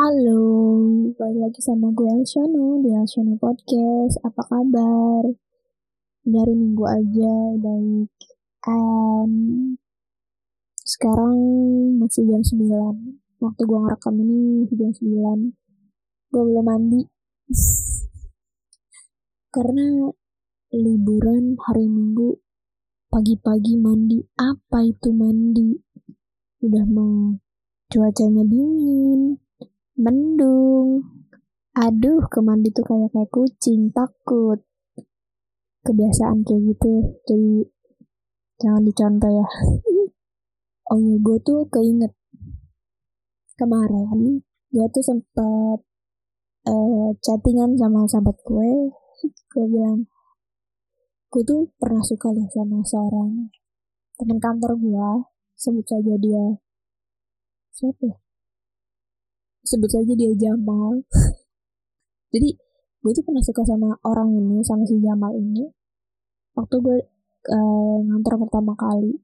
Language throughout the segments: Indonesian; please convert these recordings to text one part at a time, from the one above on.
Halo, balik lagi sama gue Elsyanu di Elsyanu Podcast. Apa kabar? Dari minggu aja dan sekarang masih jam 9. Waktu gue ngerekam ini jam 9. Gue belum mandi karena liburan hari Minggu. Pagi-pagi mandi, apa itu mandi? Udah mau cuacanya dingin, mendung. Aduh, ke mandi tuh kayak kucing, takut. Kebiasaan kayak gitu, jadi jangan dicontoh ya. Oh iya, gue tuh keinget. Kemarin, gue tuh sempet chattingan sama sahabat gue. Gue bilang, gue tuh pernah suka loh sama seorang teman kantor gue. Sebut saja dia siapa ya? Sebut saja dia Jamal. Jadi gue tuh pernah suka sama orang ini, sama si Jamal ini, waktu gue ngantor pertama kali.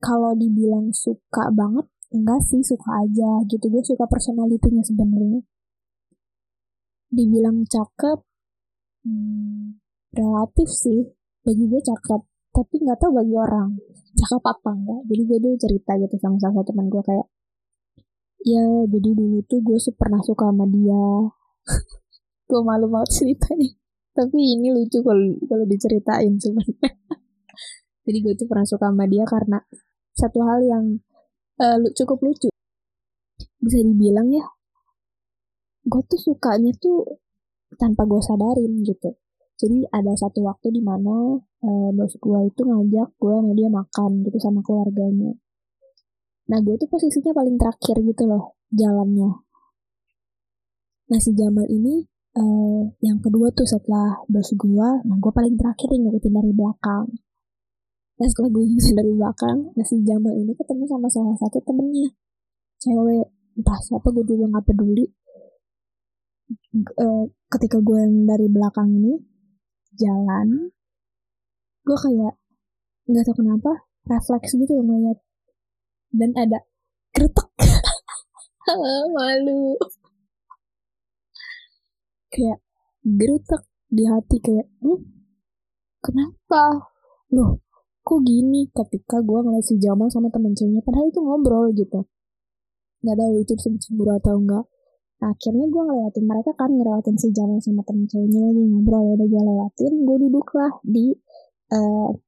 Kalau dibilang suka banget, enggak sih, suka aja gitu. Gue suka personalitinya sebenarnya. Dibilang cakep, relatif sih. Bagi gue cakep, tapi nggak tahu bagi orang cakep apa enggak. Jadi gue dulu cerita gitu sama salah satu teman gue kayak, ya jadi dulu tuh gue pernah suka sama dia. Gue malu banget ceritanya, tapi ini lucu kalau diceritain sebenarnya. Jadi gue tuh pernah suka sama dia karena satu hal yang cukup lucu, bisa dibilang ya. Gue tuh sukanya tuh tanpa gue sadarin gitu. Jadi ada satu waktu di mana bos gue itu ngajak gue sama dia makan gitu sama keluarganya. Nah, gue tuh posisinya paling terakhir gitu loh jalannya. Nah, si Jamal ini yang kedua tuh setelah bos gue. Nah, gue paling terakhir yang ngikutin dari belakang. Nah, setelah gue ngikutin dari belakang, nah si Jamal ini ketemu sama salah satu temennya, cewek, entah siapa, gue juga gak peduli. Ketika gue yang dari belakang ini jalan, gue kayak gak tau kenapa refleks gitu ngeliat, dan ada kretek. Malu. Kayak kretek di hati kayak, kenapa? Loh, kok gini? Ketika gue ngeliat si Jamal sama temen ceweknya, padahal itu ngobrol gitu. Gak tahu itu cemburu atau enggak. Nah, akhirnya gue ngelewatin mereka kan, ngelewatin si Jamal sama temen ceweknya lagi ngobrol. Udah gue lewatin, gue duduklah di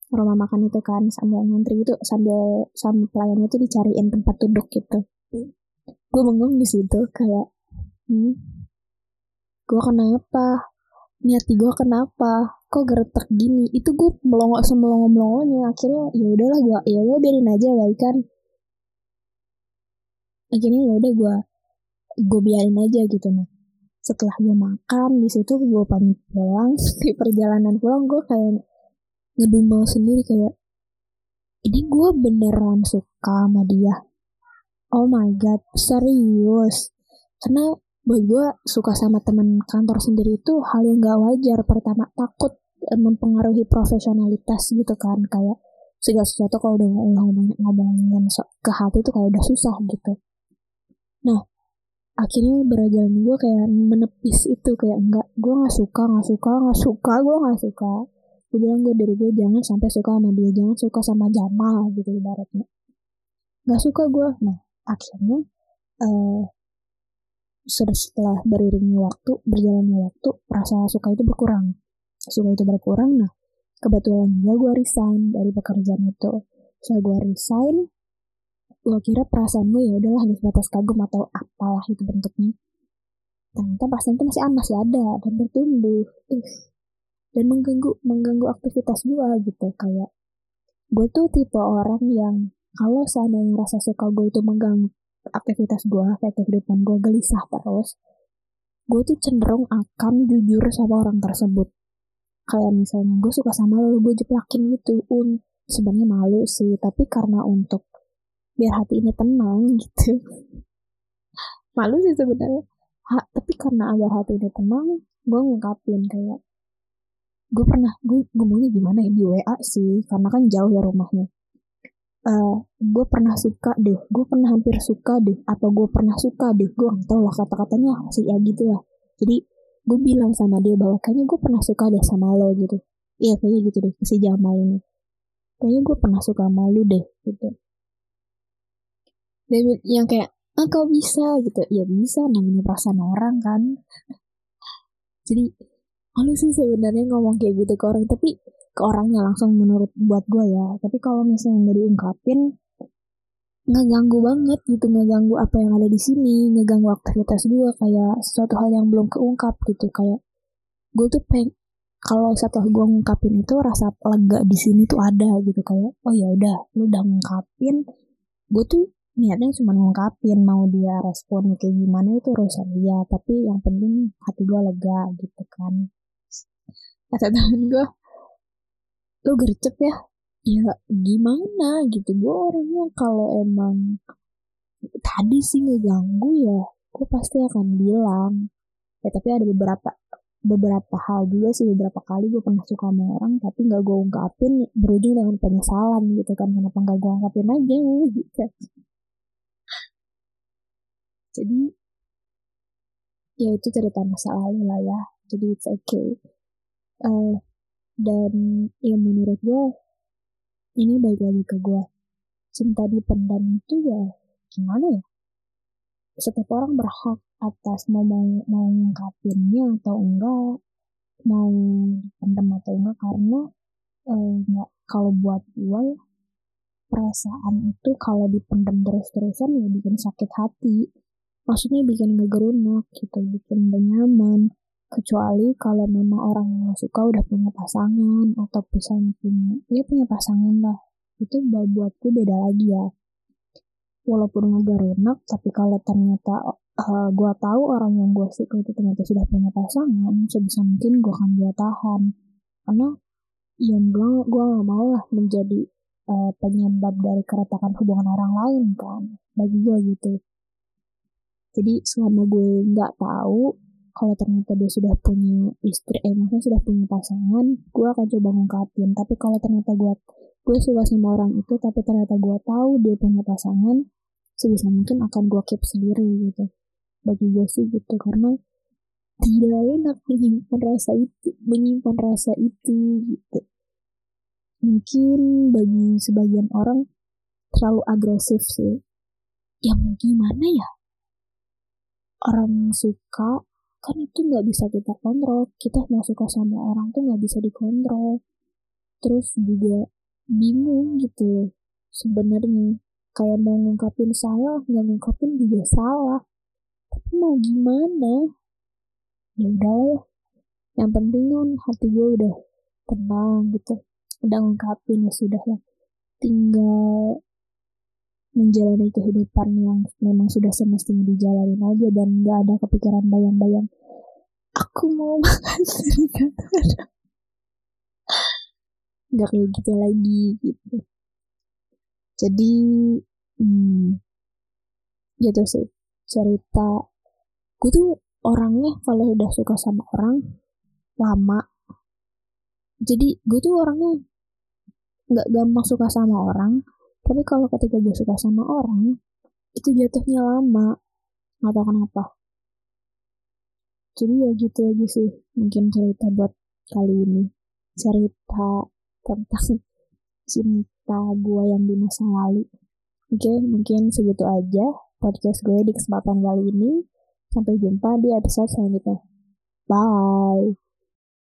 rumah makan itu kan, sambil ngantri gitu, sambil pelayannya tuh dicariin tempat duduk gitu. Gue bengong di situ kayak, gue kenapa? Niat gue kenapa? Kok geretak gini? Itu gue melongo semelongo-melongonya. Akhirnya ya udahlah gue biarin aja lah kan. Akhirnya ya udah gue biarin aja gitu. Nah, setelah gue makan di situ, gue pamit pulang. Di perjalanan pulang gue kayak ngedumel sendiri kayak, ini gue beneran suka sama dia. Oh my god, serius. Karena buat gue suka sama teman kantor sendiri itu hal yang gak wajar. Pertama, takut mempengaruhi profesionalitas gitu kan. Kayak segala sesuatu kalau udah ngomongin ke hati itu kayak udah susah gitu. Nah, akhirnya berjalan gue kayak menepis itu, kayak enggak, gue gak suka. Gue bilang gue jangan sampai suka sama dia, jangan suka sama Jamal gitu ibaratnya. Gak suka gue. Nah, akhirnya setelah berjalannya waktu, rasa suka itu berkurang. Nah, kebetulan gue resign dari pekerjaan itu. Setelah gue resign, gue kira perasaan gue ya udahlah hanya sebatas kagum atau apalah itu bentuknya. Ternyata perasaan itu masih ada dan bertumbuh dan mengganggu aktivitas gue gitu. Kayak gue tuh tipe orang yang kalau seandainya rasa suka gue itu mengganggu aktivitas gue kayak kehidupan gue gelisah terus, gue tuh cenderung akan jujur sama orang tersebut. Kayak misalnya gue suka sama lo, gue jeplakin gitu. Sebenarnya malu sih, tapi karena untuk biar hati ini tenang gitu. Malu sih sebenarnya. Tapi karena agar hati ini tenang, gue ngungkapin kayak, gue ngomongnya gimana ya di WA sih, karena kan jauh ya rumahnya. gue pernah suka deh, gue pernah hampir suka deh, atau gue pernah suka deh, gue nggak tahu lah kata-katanya sih ya gitu lah. Jadi gue bilang sama dia bahwa kayaknya gue pernah suka deh sama lo gitu. Iya kayaknya gitu deh si Jamal ini. Kayaknya gue pernah suka sama lu deh gitu. Dan yang kayak, ah kau bisa gitu. Ya bisa, namanya perasaan orang kan. Jadi malu sih sebenarnya ngomong kayak gitu ke orang. Tapi ke orangnya langsung menurut buat gue ya. Tapi kalau misalnya gak diungkapin, ngeganggu banget gitu. Ngeganggu apa yang ada di sini. Ngeganggu aktivitas gue. Kayak sesuatu hal yang belum keungkap gitu. Kayak gue tuh pengen, kalau setelah gue ngungkapin itu rasa lega di sini tuh ada gitu, kayak oh ya udah, lu udah ngungkapin, gue tuh niatnya cuma ngungkapin, mau dia respon kayak gimana itu urusan dia, tapi yang penting hati gue lega gitu kan. Kata temen gue, lu gercep ya, ya gimana gitu, gue orangnya kalau emang tadi sih ngeganggu ya, gue pasti akan bilang. Ya tapi ada beberapa hal juga sih, beberapa kali gue pernah suka sama orang tapi gak gue ungkapin, berujung dengan penyesalan gitu kan, kenapa gak gue ungkapin aja gitu. Jadi ya itu cerita masa lalu lah ya, jadi it's okay. Dan ya menurut gue ini balik lagi ke gue, cinta dipendam itu ya gimana ya, setiap orang berhak atas mau ngungkapinnya atau enggak, mau pendam atau enggak, karena enggak, kalau buat gue perasaan itu kalau dipendam terus-terusan ya bikin sakit hati, maksudnya bikin ngegerunak gitu, bikin gak nyaman. Kecuali kalau memang orang yang suka udah punya pasangan atau misalnya punya pasangan lah, itu buat gue beda lagi ya, walaupun ngegerunak. Tapi kalau ternyata gue tahu orang yang gue suka itu ternyata sudah punya pasangan, sebisa mungkin gue akan gue tahan, karena yang gue gak mau lah menjadi penyebab dari keretakan hubungan orang lain kan, bagi gue gitu. Jadi selama gue nggak tahu kalau ternyata dia sudah punya istri, maksudnya sudah punya pasangan, gue akan coba ngungkapin. Tapi kalau ternyata gue suka sama orang itu, tapi ternyata gue tahu dia punya pasangan, sebisa mungkin akan gue keep sendiri gitu. Bagi gue sih gitu, karena tidak enak menyimpan rasa itu gitu. Mungkin bagi sebagian orang terlalu agresif sih. Ya mau gimana ya, orang suka kan itu gak bisa kita kontrol, kita mau suka sama orang tuh gak bisa dikontrol. Terus juga bingung gitu sebenarnya, kayak mau ngungkapin salah, gak ngungkapin juga salah, tapi mau gimana, ya udah, yang penting kan hati gue udah tenang gitu, udah ngungkapin ya sudah lah, tinggal menjalani kehidupan yang memang sudah semestinya dijalanin aja, dan gak ada kepikiran bayang-bayang aku mau makan serigala, gak kayak gitu lagi gitu. Jadi gitu sih cerita gue tuh. Orangnya kalau udah suka sama orang lama, jadi gue tuh orangnya gak gampang suka sama orang, tapi kalau ketika gue suka sama orang itu jatuhnya lama, gak tau kenapa. Jadi ya gitu aja sih mungkin cerita buat kali ini, cerita tentang cinta gue yang di masa lalu. Oke, mungkin segitu aja podcast gue di kesempatan kali ini. Sampai jumpa di episode selanjutnya. Bye.